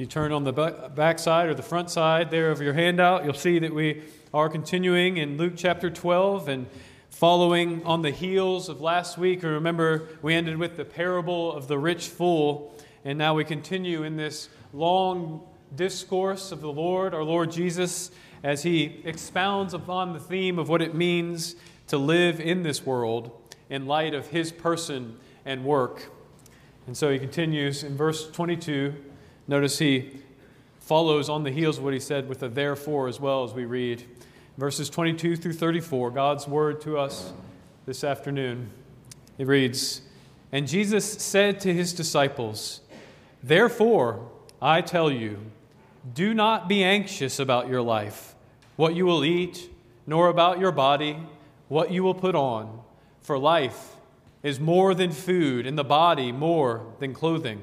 you turn on the back side or the front side there of your handout, you'll see that we are continuing in Luke chapter 12 and following on the heels of last week. Remember, we ended with the parable of the rich fool, and now we continue in this long discourse of the Lord, our Lord Jesus, as he expounds upon the theme of what it means to live in this world in light of his person and work. And so he continues in verse 22. Notice he follows on the heels of what he said with a therefore as well, as we read verses 22 through 34, God's word to us this afternoon. It reads, "And Jesus said to his disciples, 'Therefore, I tell you, do not be anxious about your life, what you will eat, nor about your body, what you will put on. For life is more than food, and the body more than clothing.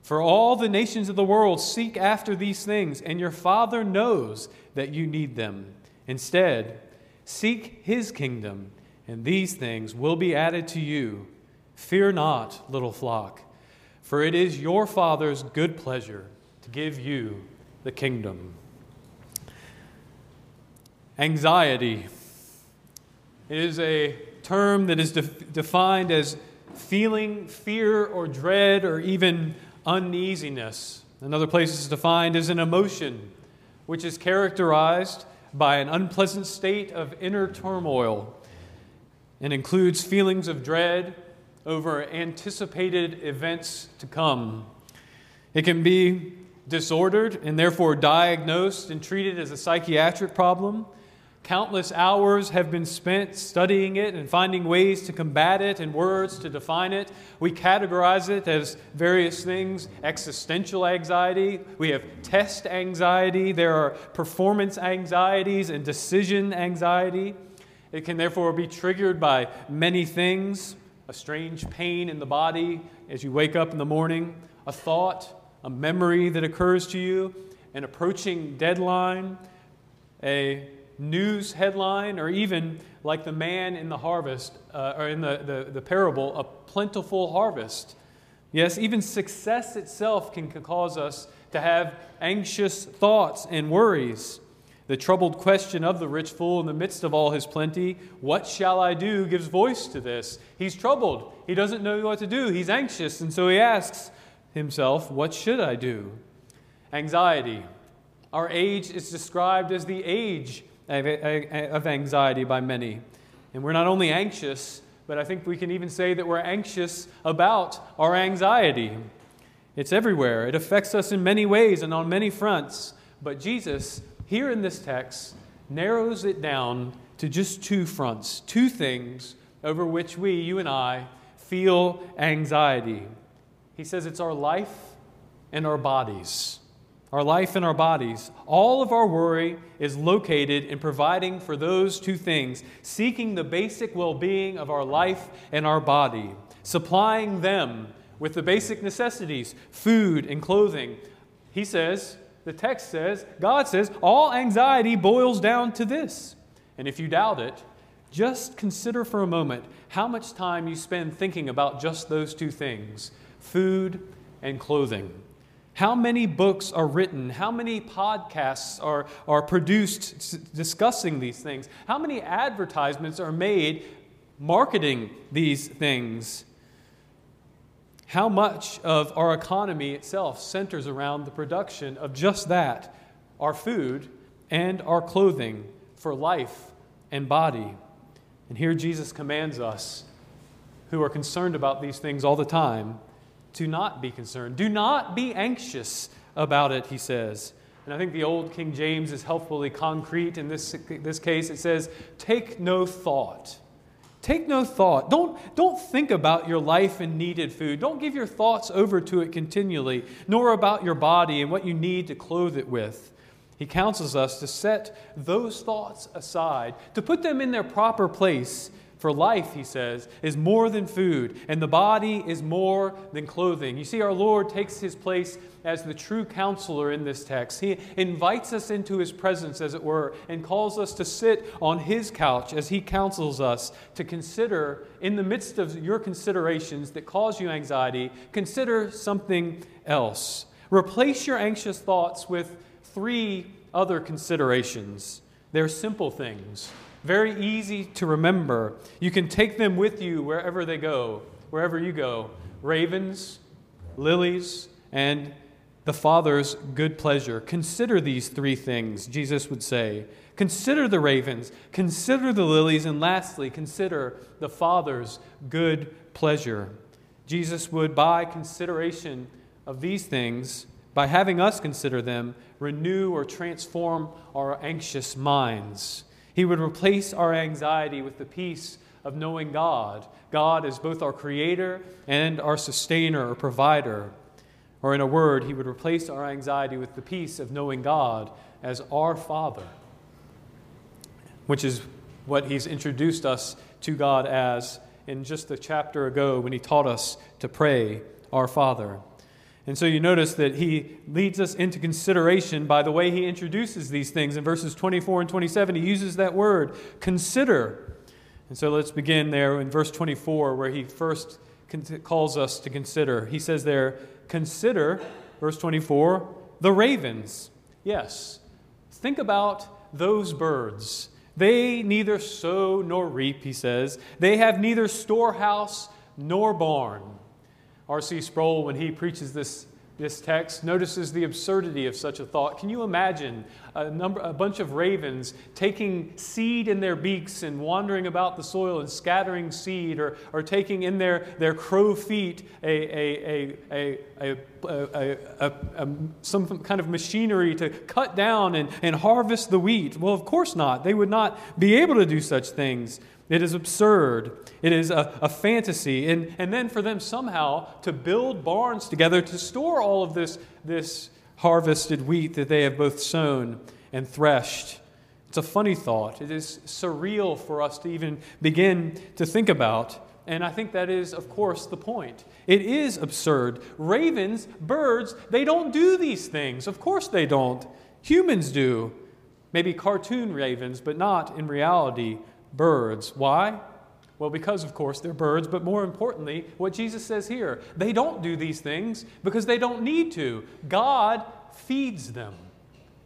For all the nations of the world seek after these things, and your Father knows that you need them. Instead, seek his kingdom, and these things will be added to you. Fear not, little flock, for it is your Father's good pleasure to give you the kingdom.'" Anxiety. It is a term that is defined as feeling fear or dread or even uneasiness. Another place it's defined as an emotion, which is characterized by an unpleasant state of inner turmoil and includes feelings of dread over anticipated events to come. It can be disordered and therefore diagnosed and treated as a psychiatric problem. Countless hours have been spent studying it and finding ways to combat it and words to define it. We categorize it as various things: existential anxiety. We have test anxiety. There are performance anxieties and decision anxiety. It can therefore be triggered by many things: a strange pain in the body as you wake up in the morning, a thought, a memory that occurs to you, an approaching deadline, a news headline, or even like the man in the harvest, or in the parable, a plentiful harvest. Yes, even success itself can cause us to have anxious thoughts and worries. The troubled question of the rich fool in the midst of all his plenty, "What shall I do?" gives voice to this. He's troubled. He doesn't know what to do. He's anxious, and so he asks himself, "What should I do?" Anxiety. Our age is described as the age of anxiety by many. And we're not only anxious, but I think we can even say that we're anxious about our anxiety. It's everywhere. It affects us in many ways and on many fronts. But Jesus, here in this text, narrows it down to just two fronts, two things over which we, you and I, feel anxiety. He says it's our life and our bodies. Our life and our bodies. All of our worry is located in providing for those two things, seeking the basic well-being of our life and our body, supplying them with the basic necessities, food and clothing. He says, the text says, God says, all anxiety boils down to this. And if you doubt it, just consider for a moment how much time you spend thinking about just those two things, food and clothing. How many books are written? How many podcasts are produced discussing these things? How many advertisements are made marketing these things? How much of our economy itself centers around the production of just that, our food, and our clothing for life and body. And here Jesus commands us, who are concerned about these things all the time, to not be concerned. Do not be anxious about it, he says. And I think the old King James is helpfully concrete. In this case, it says, take no thought. Take no thought. Don't think about your life and needed food. Don't give your thoughts over to it continually, nor about your body and what you need to clothe it with. He counsels us to set those thoughts aside, to put them in their proper place. For life, he says, is more than food, and the body is more than clothing. You see, our Lord takes his place as the true counselor in this text. He invites us into his presence, as it were, and calls us to sit on his couch as he counsels us to consider, in the midst of your considerations that cause you anxiety, consider something else. Replace your anxious thoughts with three other considerations. They're simple things. Very easy to remember. You can take them with you wherever they go, wherever you go. Ravens, lilies, and the Father's good pleasure. Consider these three things, Jesus would say. Consider the ravens, consider the lilies, and lastly, consider the Father's good pleasure. Jesus would, by consideration of these things, by having us consider them, renew or transform our anxious minds. He would replace our anxiety with the peace of knowing God. God is both our creator and our sustainer or provider. Or in a word, he would replace our anxiety with the peace of knowing God as our Father, which is what he's introduced us to God as in just a chapter ago when he taught us to pray, our Father. And so you notice that he leads us into consideration by the way he introduces these things. In verses 24 and 27, he uses that word, consider. And so let's begin there in verse 24, where he first calls us to consider. He says there, consider, verse 24, the ravens. Yes, think about those birds. They neither sow nor reap, he says. They have neither storehouse nor barn. R.C. Sproul, when he preaches this text, notices the absurdity of such a thought. Can you imagine a bunch of ravens taking seed in their beaks and wandering about the soil and scattering seed, or taking in their crow feet some kind of machinery to cut down and harvest the wheat? Well, of course not. They would not be able to do such things. It is absurd. It is a fantasy. And then for them somehow to build barns together to store all of this harvested wheat that they have both sown and threshed. It's a funny thought. It is surreal for us to even begin to think about. And I think that is, of course, the point. It is absurd. Ravens, birds, they don't do these things. Of course they don't. Humans do. Maybe cartoon ravens, but not in reality birds. Why? Well, because, of course, they're birds, but more importantly, what Jesus says here, they don't do these things because they don't need to. God feeds them.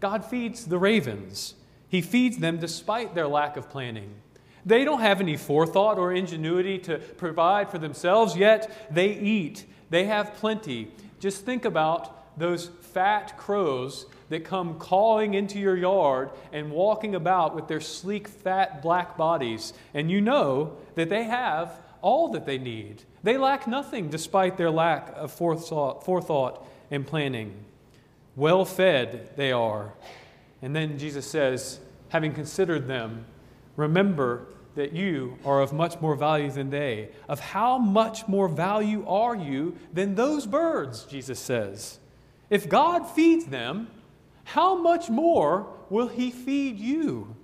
God feeds the ravens. He feeds them despite their lack of planning. They don't have any forethought or ingenuity to provide for themselves, yet they eat. They have plenty. Just think about those fat crows that come calling into your yard and walking about with their sleek, fat, black bodies. And you know that they have all that they need. They lack nothing despite their lack of forethought and planning. Well fed they are. And then Jesus says, having considered them, remember that you are of much more value than they. Of how much more value are you than those birds, Jesus says. If God feeds them, how much more will he feed you?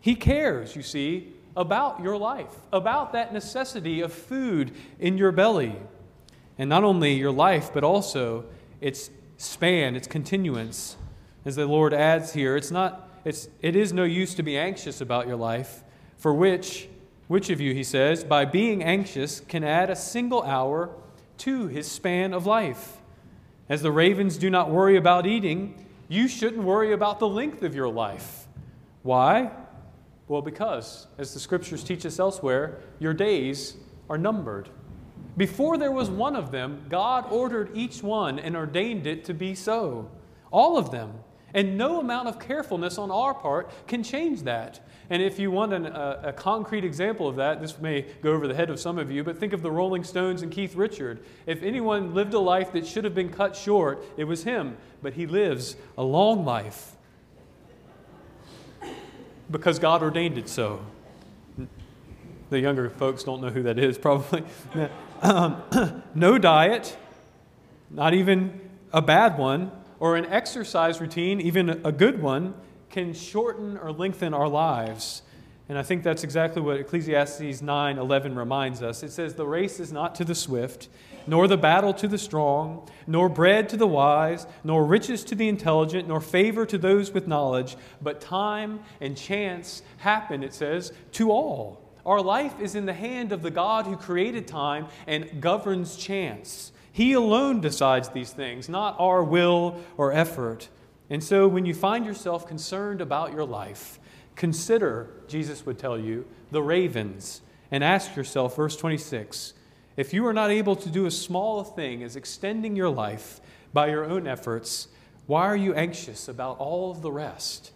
He cares, you see, about your life, about that necessity of food in your belly. And not only your life, but also its span, its continuance. As the Lord adds here, it is no use to be anxious about your life, for which of you, he says, by being anxious can add a single hour to his span of life. As the ravens do not worry about eating, you shouldn't worry about the length of your life. Why? Well, because, as the Scriptures teach us elsewhere, your days are numbered. Before there was one of them, God ordered each one and ordained it to be so. All of them. And no amount of carefulness on our part can change that. And if you want a concrete example of that, this may go over the head of some of you, but think of the Rolling Stones and Keith Richard. If anyone lived a life that should have been cut short, it was him. But he lives a long life because God ordained it so. The younger folks don't know who that is, probably. No diet, not even a bad one, or an exercise routine, even a good one, can shorten or lengthen our lives. And I think that's exactly what Ecclesiastes 9:11 reminds us. It says, "The race is not to the swift, nor the battle to the strong, nor bread to the wise, nor riches to the intelligent, nor favor to those with knowledge, but time and chance happen," it says, "to all." Our life is in the hand of the God who created time and governs chance. He alone decides these things, not our will or effort. And so when you find yourself concerned about your life, consider, Jesus would tell you, the ravens, and ask yourself, verse 26, if you are not able to do as small a thing as extending your life by your own efforts, why are you anxious about all of the rest?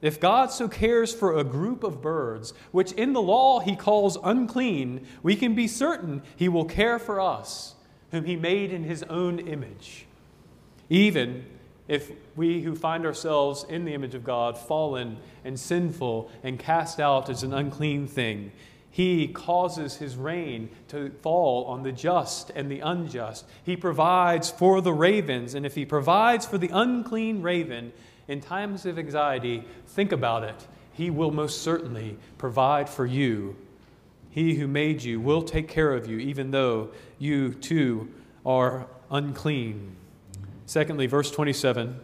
If God so cares for a group of birds, which in the law he calls unclean, we can be certain he will care for us, whom he made in his own image. Even if we who find ourselves in the image of God, fallen and sinful and cast out as an unclean thing, he causes his rain to fall on the just and the unjust. He provides for the ravens, and if he provides for the unclean raven, in times of anxiety, think about it. He will most certainly provide for you. He who made you will take care of you, even though you too are unclean. Secondly, verse 27,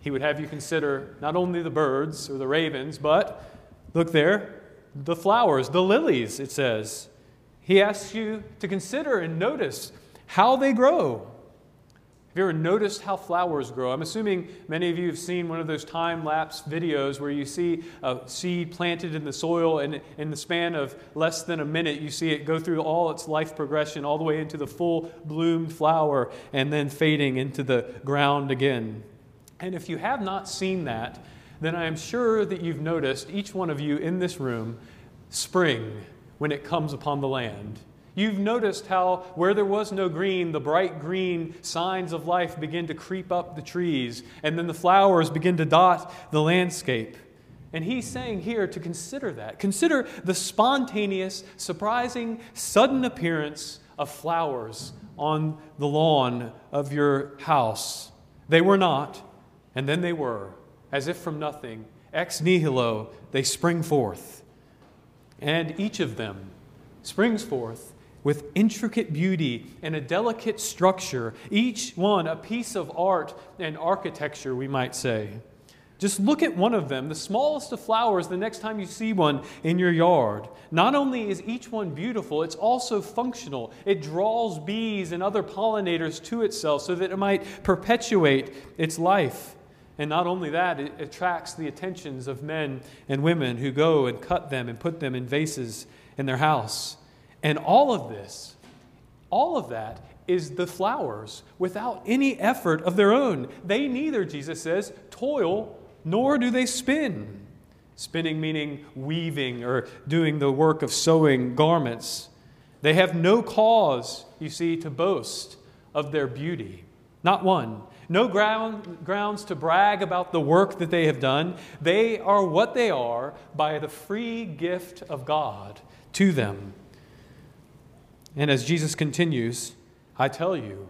he would have you consider not only the birds or the ravens, but, look there, the flowers, the lilies, it says. He asks you to consider and notice how they grow. Have you ever noticed how flowers grow? I'm assuming many of you have seen one of those time-lapse videos where you see a seed planted in the soil, and in the span of less than a minute, you see it go through all its life progression all the way into the full-bloomed flower and then fading into the ground again. And if you have not seen that, then I am sure that you've noticed, each one of you in this room, spring when it comes upon the land. You've noticed how where there was no green, the bright green signs of life begin to creep up the trees, and then the flowers begin to dot the landscape. And he's saying here to consider that. Consider the spontaneous, surprising, sudden appearance of flowers on the lawn of your house. They were not, and then they were, as if from nothing. Ex nihilo, they spring forth. And each of them springs forth with intricate beauty and a delicate structure, each one a piece of art and architecture, we might say. Just look at one of them, the smallest of flowers, the next time you see one in your yard. Not only is each one beautiful, it's also functional. It draws bees and other pollinators to itself so that it might perpetuate its life. And not only that, it attracts the attentions of men and women who go and cut them and put them in vases in their house. And all of this, all of that is the flowers without any effort of their own. They neither, Jesus says, toil nor do they spin. Spinning meaning weaving or doing the work of sewing garments. They have no cause, you see, to boast of their beauty. Not one. No grounds to brag about the work that they have done. They are what they are by the free gift of God to them. And as Jesus continues, I tell you,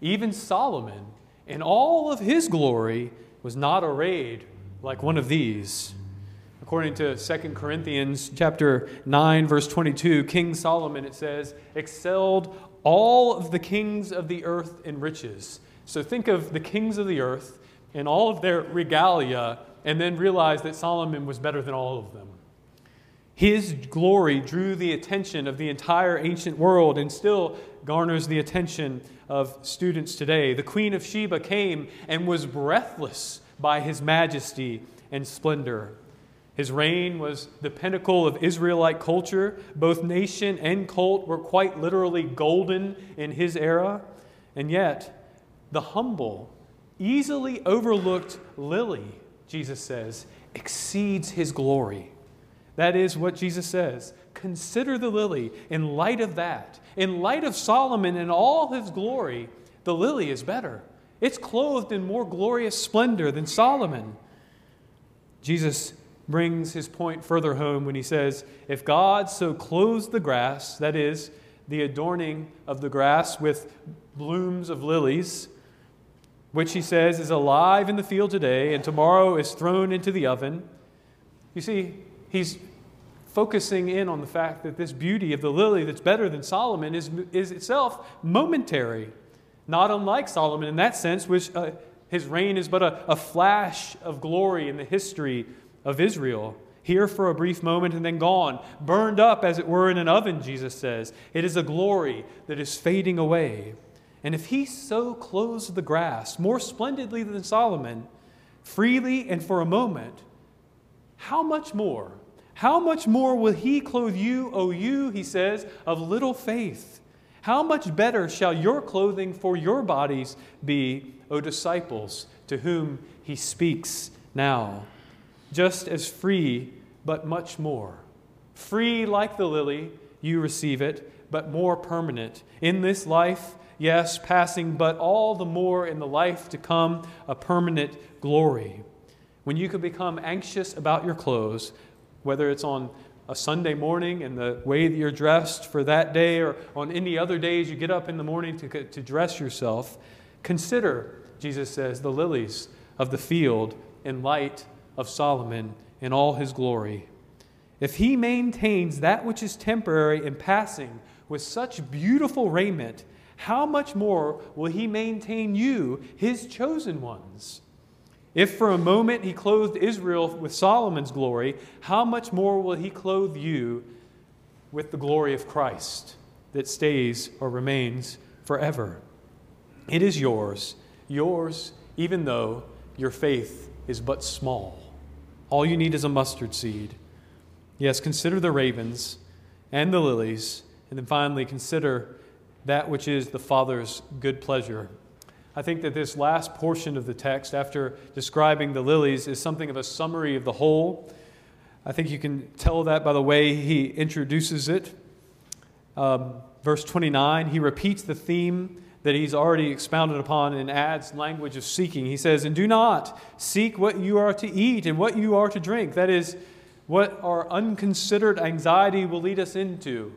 even Solomon in all of his glory was not arrayed like one of these. According to 2 Corinthians chapter 9, verse 22, King Solomon, it says, excelled all of the kings of the earth in riches. So think of the kings of the earth and all of their regalia, and then realize that Solomon was better than all of them. His glory drew the attention of the entire ancient world and still garners the attention of students today. The Queen of Sheba came and was breathless by his majesty and splendor. His reign was the pinnacle of Israelite culture. Both nation and cult were quite literally golden in his era. And yet, the humble easily overlooked lily, Jesus says, exceeds his glory. That is what Jesus says. Consider the lily in light of that. In light of Solomon and all his glory, the lily is better. It's clothed in more glorious splendor than Solomon. Jesus brings his point further home when he says, if God so clothes the grass, that is, the adorning of the grass with blooms of lilies, which he says is alive in the field today and tomorrow is thrown into the oven. You see, he's focusing in on the fact that this beauty of the lily that's better than Solomon is itself momentary, not unlike Solomon in that sense, which his reign is but a flash of glory in the history of Israel, here for a brief moment and then gone, burned up as it were in an oven, Jesus says. It is a glory that is fading away. And if he so clothes the grass more splendidly than Solomon, freely and for a moment, how much more? How much more will he clothe you, O you, he says, of little faith? How much better shall your clothing for your bodies be, O disciples, to whom he speaks now? Just as free, but much more. Free like the lily, you receive it, but more permanent. In this life, yes, passing, but all the more in the life to come, a permanent glory. When you can become anxious about your clothes, whether it's on a Sunday morning and the way that you're dressed for that day or on any other days you get up in the morning to dress yourself, consider, Jesus says, the lilies of the field in light of Solomon in all his glory. If he maintains that which is temporary and passing with such beautiful raiment, how much more will he maintain you, his chosen ones? If for a moment he clothed Israel with Solomon's glory, how much more will he clothe you with the glory of Christ that stays or remains forever? It is yours, even though your faith is but small. All you need is a mustard seed. Yes, consider the ravens and the lilies, and then finally consider that which is the Father's good pleasure. I think that this last portion of the text, after describing the lilies, is something of a summary of the whole. I think you can tell that by the way he introduces it. Verse 29, he repeats the theme that he's already expounded upon and adds language of seeking. He says, and do not seek what you are to eat and what you are to drink. That is, what our unconsidered anxiety will lead us into.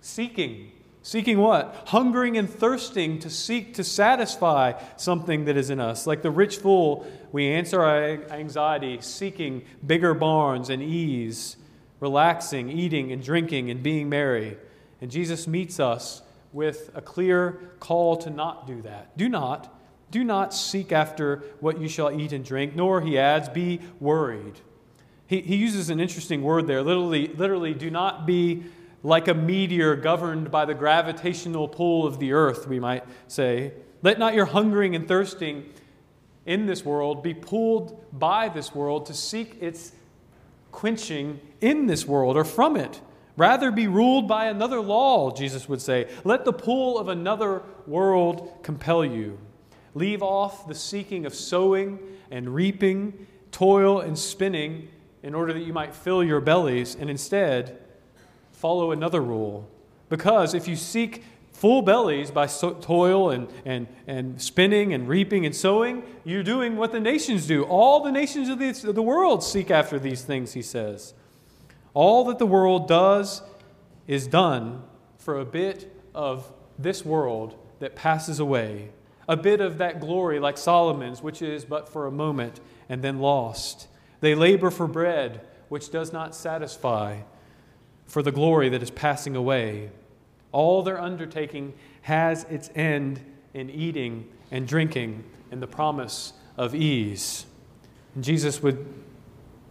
Seeking. Seeking what? Hungering and thirsting to seek to satisfy something that is in us. Like the rich fool, we answer our anxiety, seeking bigger barns and ease, relaxing, eating and drinking and being merry. And Jesus meets us with a clear call to not do that. Do not seek after what you shall eat and drink, nor, he adds, be worried. He uses an interesting word there, literally, do not be like a meteor governed by the gravitational pull of the earth, we might say. Let not your hungering and thirsting in this world be pulled by this world to seek its quenching in this world or from it. Rather be ruled by another law, Jesus would say. Let the pull of another world compel you. Leave off the seeking of sowing and reaping, toil and spinning, in order that you might fill your bellies, and instead follow another rule. Because if you seek full bellies by toil and spinning and reaping and sowing, you're doing what the nations do. All the nations of the world seek after these things, he says. All that the world does is done for a bit of this world that passes away, a bit of that glory like Solomon's, which is but for a moment and then lost. They labor for bread, which does not satisfy, for the glory that is passing away. All their undertaking has its end in eating and drinking and the promise of ease. And Jesus would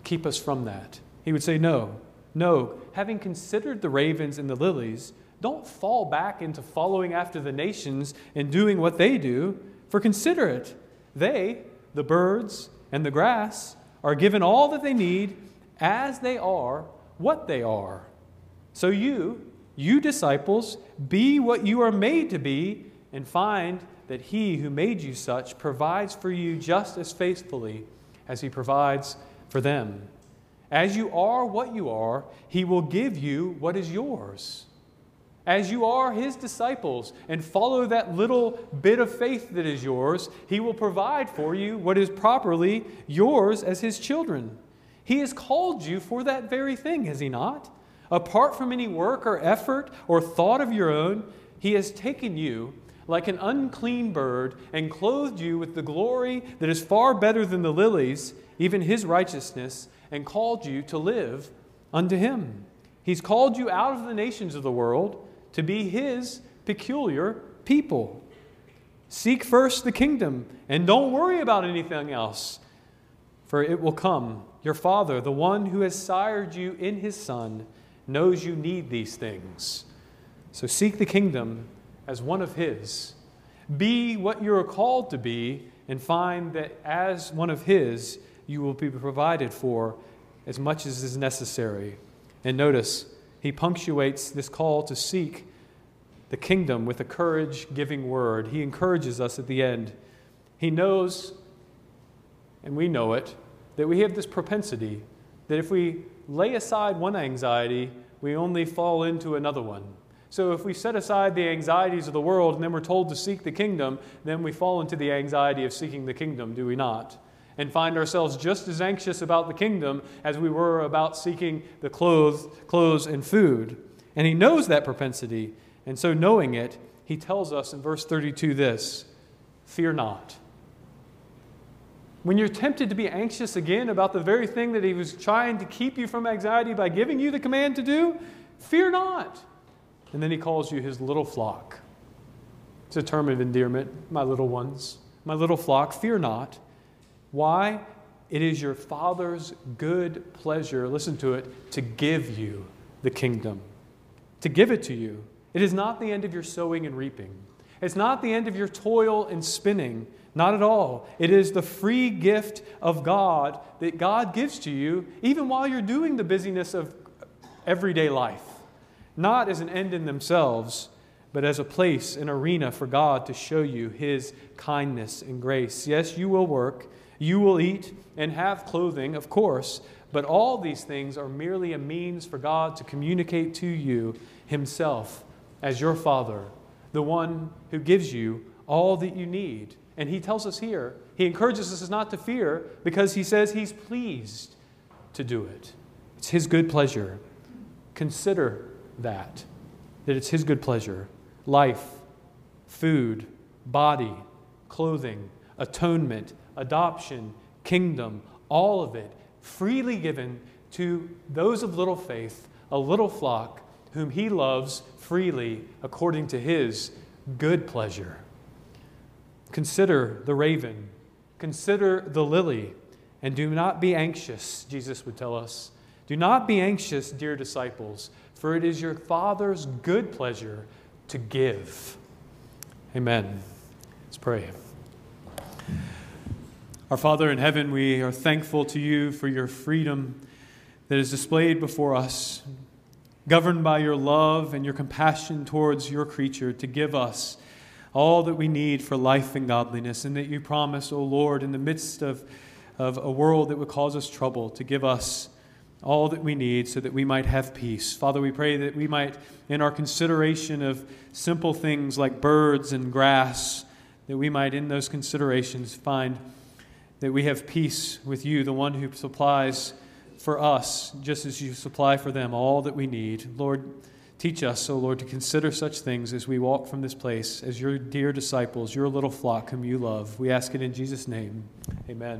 keep us from that. He would say, no, having considered the ravens and the lilies, don't fall back into following after the nations and doing what they do, for consider it. They, the birds and the grass, are given all that they need as they are what they are. So you disciples, be what you are made to be and find that He who made you such provides for you just as faithfully as He provides for them. As you are what you are, He will give you what is yours. As you are His disciples and follow that little bit of faith that is yours, He will provide for you what is properly yours as His children. He has called you for that very thing, has He not? Apart from any work or effort or thought of your own, He has taken you like an unclean bird and clothed you with the glory that is far better than the lilies, even His righteousness, and called you to live unto Him. He's called you out of the nations of the world to be His peculiar people. Seek first the kingdom and don't worry about anything else, for it will come. Your Father, the one who has sired you in His Son, knows you need these things. So seek the kingdom as one of His. Be what you are called to be and find that as one of His, you will be provided for as much as is necessary. And notice, He punctuates this call to seek the kingdom with a courage-giving word. He encourages us at the end. He knows, and we know it, that we have this propensity that if we lay aside one anxiety, we only fall into another one. So if we set aside the anxieties of the world and then we're told to seek the kingdom, then we fall into the anxiety of seeking the kingdom, do we not? And find ourselves just as anxious about the kingdom as we were about seeking the clothes and food. And He knows that propensity. And so knowing it, He tells us in verse 32 this, fear not. When you're tempted to be anxious again about the very thing that He was trying to keep you from anxiety by giving you the command to do, fear not. And then He calls you His little flock. It's a term of endearment, my little ones, my little flock, fear not. Why? It is your Father's good pleasure, listen to it, to give you the kingdom, to give it to you. It is not the end of your sowing and reaping. It's not the end of your toil and spinning. Not at all. It is the free gift of God that God gives to you even while you're doing the busyness of everyday life. Not as an end in themselves, but as a place, an arena for God to show you His kindness and grace. Yes, you will work, you will eat and have clothing, of course, but all these things are merely a means for God to communicate to you Himself as your Father, the one who gives you all that you need. And He tells us here, He encourages us not to fear because He says He's pleased to do it. It's His good pleasure. Consider that it's His good pleasure. Life, food, body, clothing, atonement, adoption, kingdom, all of it freely given to those of little faith, a little flock whom He loves freely according to His good pleasure. Consider the raven, consider the lily, and do not be anxious, Jesus would tell us. Do not be anxious, dear disciples, for it is your Father's good pleasure to give. Amen. Let's pray. Our Father in heaven, we are thankful to You for Your freedom that is displayed before us, governed by Your love and Your compassion towards Your creature to give us all that we need for life and godliness, and that You promise, O Lord, in the midst of a world that would cause us trouble, to give us all that we need so that we might have peace. Father, we pray that we might, in our consideration of simple things like birds and grass, that we might in those considerations find that we have peace with You, the one who supplies for us, just as You supply for them all that we need. Lord, teach us, O Lord, to consider such things as we walk from this place as Your dear disciples, Your little flock whom You love. We ask it in Jesus' name. Amen.